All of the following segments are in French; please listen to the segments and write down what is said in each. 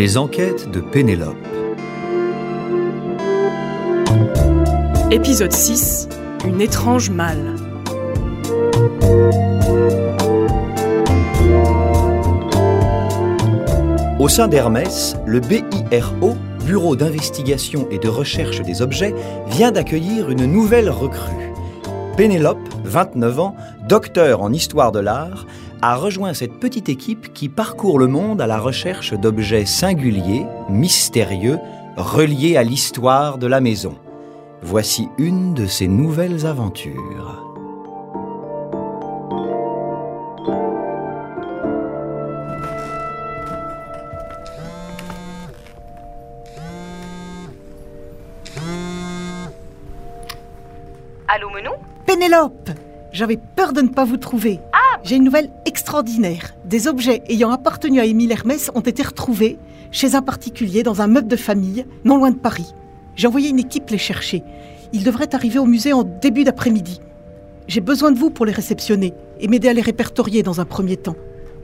Les enquêtes de Pénélope. Épisode 6, une étrange malle. Au sein d'Hermès, le BIRO, Bureau d'investigation et de recherche des objets, vient d'accueillir une nouvelle recrue. Pénélope, 29 ans, docteur en histoire de l'art, a rejoint cette petite équipe qui parcourt le monde à la recherche d'objets singuliers, mystérieux, reliés à l'histoire de la maison. Voici une de ses nouvelles aventures. Allô, Menou ? Pénélope, j'avais peur de ne pas vous trouver. J'ai une nouvelle extraordinaire. Des objets ayant appartenu à Émile Hermès ont été retrouvés chez un particulier dans un meuble de famille, non loin de Paris. J'ai envoyé une équipe les chercher. Ils devraient arriver au musée en début d'après-midi. J'ai besoin de vous pour les réceptionner et m'aider à les répertorier dans un premier temps.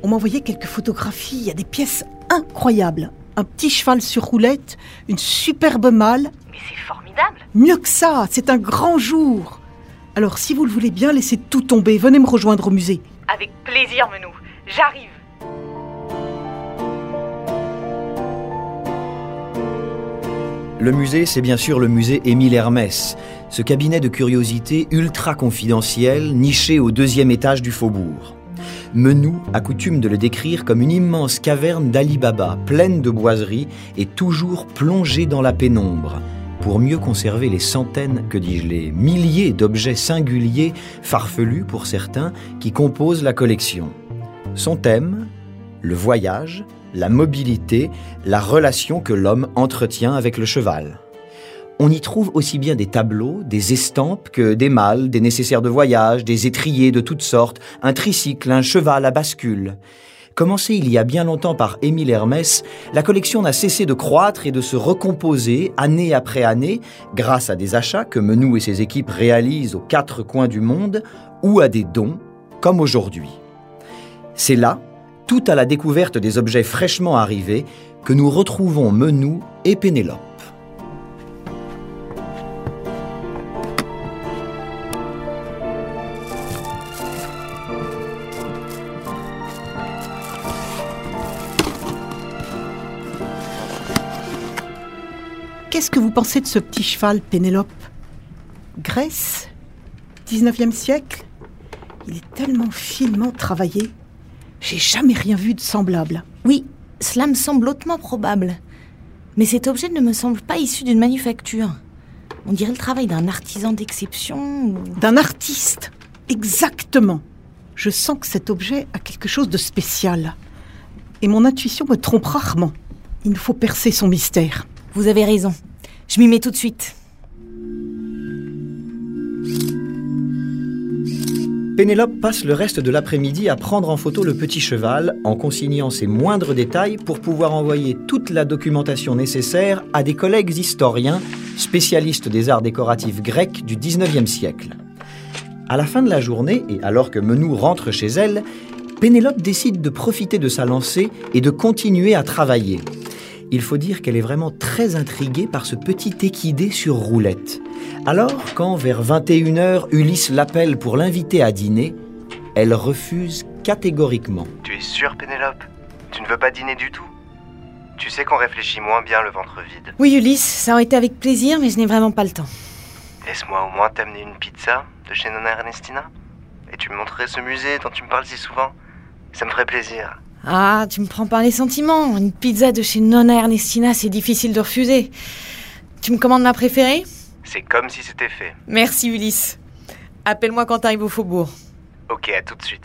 On m'a envoyé quelques photographies, il y a des pièces incroyables. Un petit cheval sur roulette, une superbe malle. Mais c'est formidable! Mieux que ça, c'est un grand jour! Alors si vous le voulez bien, laissez tout tomber, venez me rejoindre au musée. Avec plaisir, Menou. J'arrive. Le musée, c'est bien sûr le musée Émile Hermès, ce cabinet de curiosités ultra confidentiel, niché au 2e étage du Faubourg. Menou a coutume de le décrire comme une immense caverne d'Ali Baba, pleine de boiseries et toujours plongée dans la pénombre, pour mieux conserver les centaines, que dis-je, les milliers d'objets singuliers, farfelus pour certains, qui composent la collection. Son thème, le voyage, la mobilité, la relation que l'homme entretient avec le cheval. On y trouve aussi bien des tableaux, des estampes que des malles, des nécessaires de voyage, des étriers de toutes sortes, un tricycle, un cheval à bascule. Commencée il y a bien longtemps par Émile Hermès, la collection n'a cessé de croître et de se recomposer année après année grâce à des achats que Menou et ses équipes réalisent aux 4 coins du monde ou à des dons, comme aujourd'hui. C'est là, tout à la découverte des objets fraîchement arrivés, que nous retrouvons Menou et Pénélope. Qu'est-ce que vous pensez de ce petit cheval, Pénélope ? Grèce, 19e siècle. Il est tellement finement travaillé. J'ai jamais rien vu de semblable. Oui, cela me semble hautement probable. Mais cet objet ne me semble pas issu d'une manufacture. On dirait le travail d'un artisan d'exception ou... D'un artiste, exactement. Je sens que cet objet a quelque chose de spécial. Et mon intuition me trompe rarement. Il nous faut percer son mystère. Vous avez raison. Je m'y mets tout de suite. Pénélope passe le reste de l'après-midi à prendre en photo le petit cheval en consignant ses moindres détails pour pouvoir envoyer toute la documentation nécessaire à des collègues historiens, spécialistes des arts décoratifs grecs du 19e siècle. À la fin de la journée, et alors que Menou rentre chez elle, Pénélope décide de profiter de sa lancée et de continuer à travailler. Il faut dire qu'elle est vraiment très intriguée par ce petit équidé sur roulette. Alors, quand vers 21h, Ulysse l'appelle pour l'inviter à dîner, elle refuse catégoriquement. Tu es sûre, Pénélope ? Tu ne veux pas dîner du tout ? Tu sais qu'on réfléchit moins bien le ventre vide. Oui, Ulysse, ça aurait été avec plaisir, mais je n'ai vraiment pas le temps. Laisse-moi au moins t'amener une pizza de chez Nonna Ernestina. Et tu me montrerais ce musée dont tu me parles si souvent. Ça me ferait plaisir. Ah, tu me prends par les sentiments. Une pizza de chez Nonna Ernestina, c'est difficile de refuser. Tu me commandes ma préférée ? C'est comme si c'était fait. Merci Ulysse. Appelle-moi quand t'arrives au Faubourg. Ok, à tout de suite.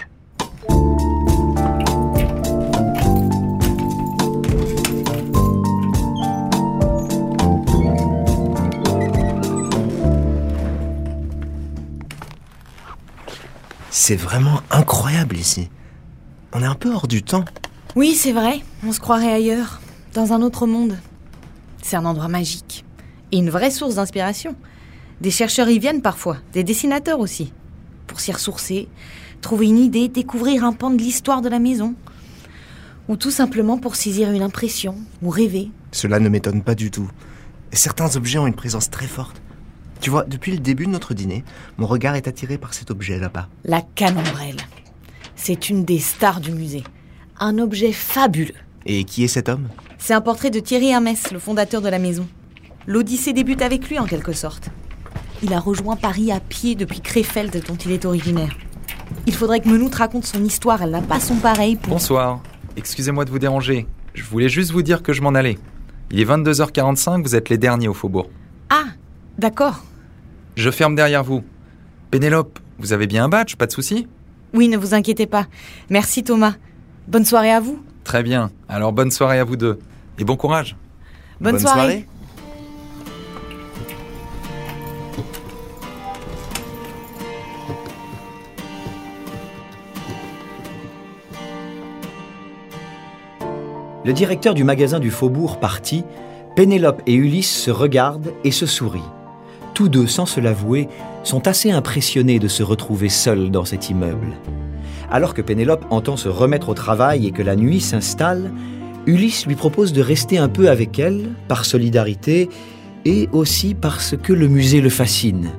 C'est vraiment incroyable ici. On est un peu hors du temps. Oui, c'est vrai. On se croirait ailleurs, dans un autre monde. C'est un endroit magique. Et une vraie source d'inspiration. Des chercheurs y viennent parfois, des dessinateurs aussi. Pour s'y ressourcer, trouver une idée, découvrir un pan de l'histoire de la maison. ou tout simplement pour saisir une impression, ou rêver. Cela ne m'étonne pas du tout. Certains objets ont une présence très forte. Tu vois, depuis le début de notre dîner, mon regard est attiré par cet objet là-bas. La canombrelle. C'est une des stars du musée. Un objet fabuleux. Et qui est cet homme ? C'est un portrait de Thierry Hermès, le fondateur de la maison. L'Odyssée débute avec lui en quelque sorte. Il a rejoint Paris à pied depuis Krefeld, dont il est originaire. Il faudrait que Menou te raconte son histoire, elle n'a pas son pareil pour... Bonsoir, excusez-moi de vous déranger. Je voulais juste vous dire que je m'en allais. Il est 22h45, vous êtes les derniers au Faubourg. Ah, d'accord. Je ferme derrière vous. Pénélope, vous avez bien un badge, pas de souci ? Oui, ne vous inquiétez pas. Merci Thomas. Bonne soirée à vous. Très bien, alors bonne soirée à vous deux. Et bon courage. Bonne soirée. Le directeur du magasin du Faubourg parti, Pénélope et Ulysse se regardent et se sourient. Tous deux, sans se l'avouer, sont assez impressionnés de se retrouver seuls dans cet immeuble. Alors que Pénélope entend se remettre au travail et que la nuit s'installe, Ulysse lui propose de rester un peu avec elle, par solidarité et aussi parce que le musée le fascine.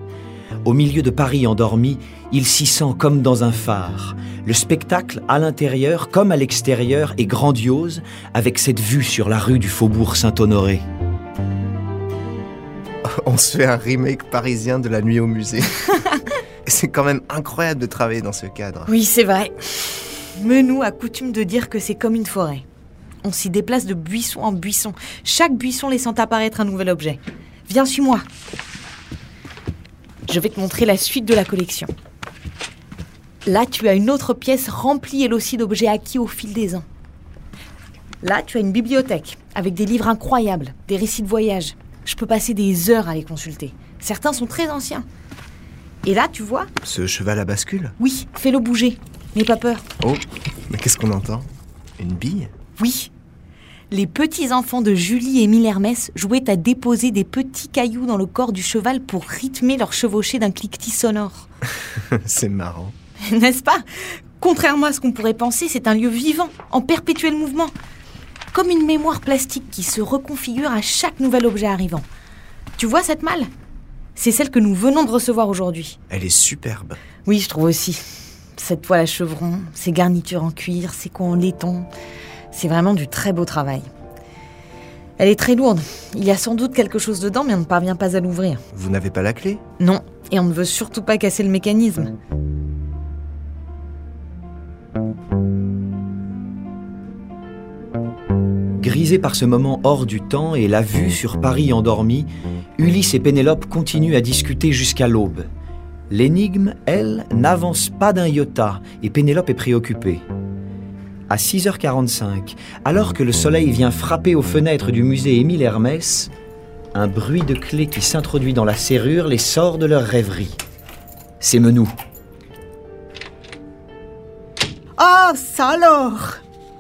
Au milieu de Paris endormi, il s'y sent comme dans un phare. Le spectacle, à l'intérieur comme à l'extérieur, est grandiose, avec cette vue sur la rue du Faubourg Saint-Honoré. On se fait un remake parisien de la nuit au musée. C'est quand même incroyable de travailler dans ce cadre. Oui, c'est vrai. Menou a coutume de dire que c'est comme une forêt. On s'y déplace de buisson en buisson, chaque buisson laissant apparaître un nouvel objet. Viens, suis-moi. Je vais te montrer la suite de la collection. Là, tu as une autre pièce remplie, elle aussi, d'objets acquis au fil des ans. Là, tu as une bibliothèque, avec des livres incroyables, des récits de voyage. Je peux passer des heures à les consulter. Certains sont très anciens. Et là, tu vois... Ce cheval à bascule ? Oui, fais-le bouger. N'aie pas peur. Oh, mais qu'est-ce qu'on entend ? Une bille ? Oui. Les petits-enfants de Julie et Émile Hermès jouaient à déposer des petits cailloux dans le corps du cheval pour rythmer leur chevauchée d'un cliquetis sonore. C'est marrant. N'est-ce pas ? Contrairement à ce qu'on pourrait penser, c'est un lieu vivant, en perpétuel mouvement. Comme une mémoire plastique qui se reconfigure à chaque nouvel objet arrivant. Tu vois cette malle ? C'est celle que nous venons de recevoir aujourd'hui. Elle est superbe. Oui, je trouve aussi. Cette toile à chevron, ces garnitures en cuir, ces coins en laiton... C'est vraiment du très beau travail. Elle est très lourde. Il y a sans doute quelque chose dedans, mais on ne parvient pas à l'ouvrir. Vous n'avez pas la clé ? Non, et on ne veut surtout pas casser le mécanisme. Grisés par ce moment hors du temps et la vue sur Paris endormi, Ulysse et Pénélope continuent à discuter jusqu'à l'aube. L'énigme, elle, n'avance pas d'un iota, et Pénélope est préoccupée. À 6h45, alors que le soleil vient frapper aux fenêtres du musée Émile Hermès, un bruit de clé qui s'introduit dans la serrure les sort de leur rêverie. C'est Menou. Ah, ça alors !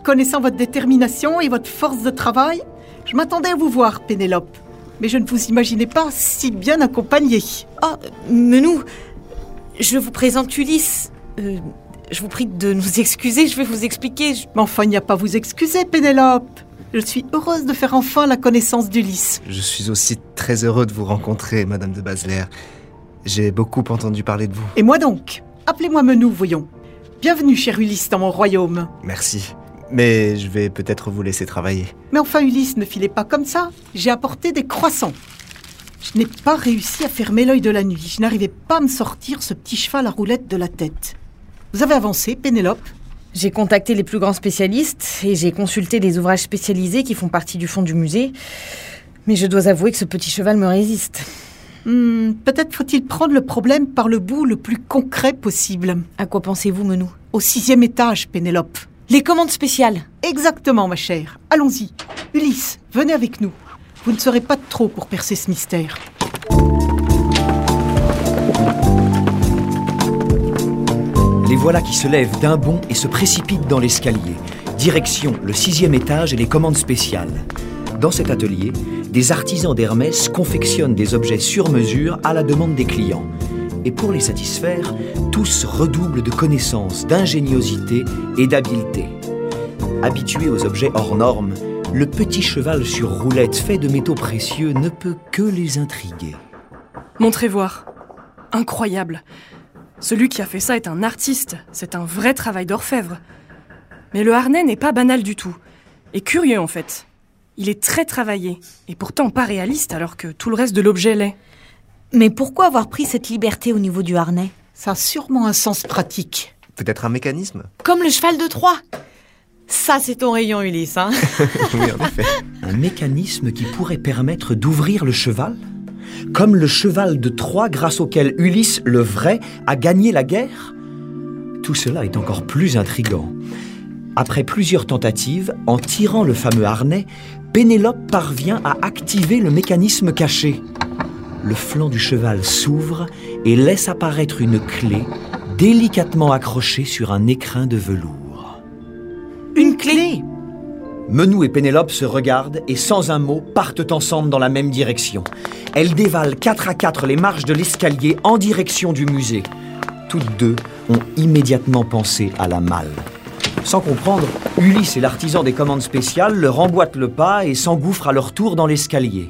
Connaissant votre détermination et votre force de travail, je m'attendais à vous voir, Pénélope. Mais je ne vous imaginais pas si bien accompagnée. Ah, Menou, je vous présente Ulysse. Je vous prie de nous excuser, je vais vous expliquer. Mais enfin, il n'y a pas à vous excuser, Pénélope. Je suis heureuse de faire enfin la connaissance d'Ulysse. Je suis aussi très heureux de vous rencontrer, Madame de Basler. J'ai beaucoup entendu parler de vous. Et moi donc ? Appelez-moi Menou, voyons. Bienvenue, cher Ulysse, dans mon royaume. Merci, mais je vais peut-être vous laisser travailler. Mais enfin, Ulysse, ne filez pas comme ça. J'ai apporté des croissants. Je n'ai pas réussi à fermer l'œil de la nuit. Je n'arrivais pas à me sortir ce petit cheval à roulettes de la tête. Vous avez avancé, Pénélope ? J'ai contacté les plus grands spécialistes et j'ai consulté des ouvrages spécialisés qui font partie du fond du musée. Mais je dois avouer que ce petit cheval me résiste. Peut-être faut-il prendre le problème par le bout le plus concret possible. À quoi pensez-vous, Menou ? Au 6e étage, Pénélope. Les commandes spéciales ? Exactement, ma chère. Allons-y. Ulysse, venez avec nous. Vous ne serez pas de trop pour percer ce mystère. Les voilà qui se lèvent d'un bond et se précipitent dans l'escalier. Direction le 6e étage et les commandes spéciales. Dans cet atelier, des artisans d'Hermès confectionnent des objets sur mesure à la demande des clients. Et pour les satisfaire, tous redoublent de connaissances, d'ingéniosité et d'habileté. habitué aux objets hors normes, le petit cheval sur roulette fait de métaux précieux ne peut que les intriguer. Montrez voir. Incroyable. Celui qui a fait ça est un artiste, c'est un vrai travail d'orfèvre. Mais le harnais n'est pas banal du tout, et curieux en fait. Il est très travaillé, et pourtant pas réaliste alors que tout le reste de l'objet l'est. Mais pourquoi avoir pris cette liberté au niveau du harnais ? Ça a sûrement un sens pratique. Peut-être un mécanisme ? Comme le cheval de Troie. Ça, c'est ton rayon, Ulysse, hein ? Oui, en effet. Un mécanisme qui pourrait permettre d'ouvrir le cheval ? Comme le cheval de Troie grâce auquel Ulysse, le vrai, a gagné la guerre ? Tout cela est encore plus intriguant. Après plusieurs tentatives, en tirant le fameux harnais, Pénélope parvient à activer le mécanisme caché. Le flanc du cheval s'ouvre et laisse apparaître une clé délicatement accrochée sur un écrin de velours. Une clé ? Menou et Pénélope se regardent et, sans un mot, partent ensemble dans la même direction. Elles dévalent 4 à 4 les marches de l'escalier en direction du musée. Toutes deux ont immédiatement pensé à la malle. Sans comprendre, Ulysse et l'artisan des commandes spéciales leur emboîtent le pas et s'engouffrent à leur tour dans l'escalier.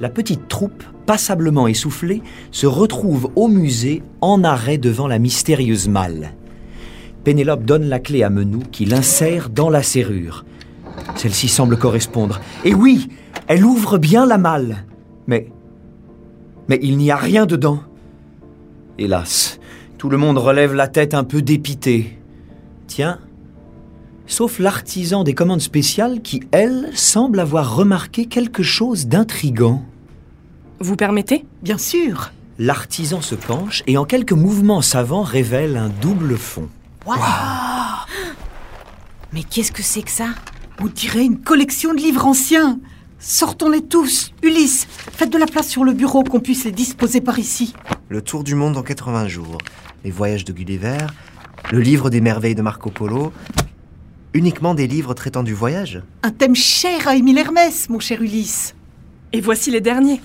La petite troupe, passablement essoufflée, se retrouve au musée en arrêt devant la mystérieuse malle. Pénélope donne la clé à Menou qui l'insère dans la serrure. Celle-ci semble correspondre. Et oui, elle ouvre bien la malle. Mais il n'y a rien dedans. Hélas, tout le monde relève la tête un peu dépité. Tiens, sauf l'artisan des commandes spéciales qui, elle, semble avoir remarqué quelque chose d'intrigant. Vous permettez ? Bien sûr ! L'artisan se penche et en quelques mouvements savants révèle un double fond. Waouh ! Mais qu'est-ce que c'est que ça ? On dirait une collection de livres anciens. Sortons-les tous. Ulysse, faites de la place sur le bureau qu'on puisse les disposer par ici. Le tour du monde en 80 jours, les voyages de Gulliver, le livre des merveilles de Marco Polo... Uniquement des livres traitant du voyage. Un thème cher à Émile Hermès, mon cher Ulysse. Et voici les derniers.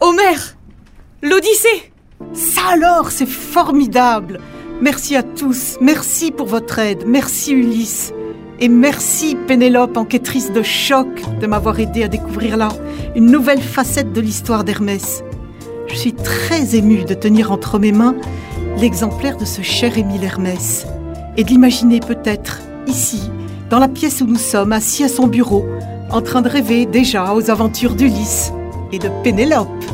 Homère ! L'Odyssée ! Ça alors, c'est formidable ! Merci à tous, merci pour votre aide, merci Ulysse. Et merci Pénélope, enquêtrice de choc, de m'avoir aidée à découvrir là une nouvelle facette de l'histoire d'Hermès. Je suis très émue de tenir entre mes mains l'exemplaire de ce cher Émile Hermès et de l'imaginer peut-être ici, dans la pièce où nous sommes, assis à son bureau, en train de rêver déjà aux aventures d'Ulysse et de Pénélope.